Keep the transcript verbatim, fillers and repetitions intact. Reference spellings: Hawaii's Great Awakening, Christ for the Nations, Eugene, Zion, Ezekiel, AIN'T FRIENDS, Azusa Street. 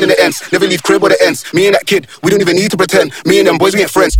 beginning to ends. Never leave crib or the ends. Me and that kid, we don't even need to pretend. Me and them boys, we ain't friends.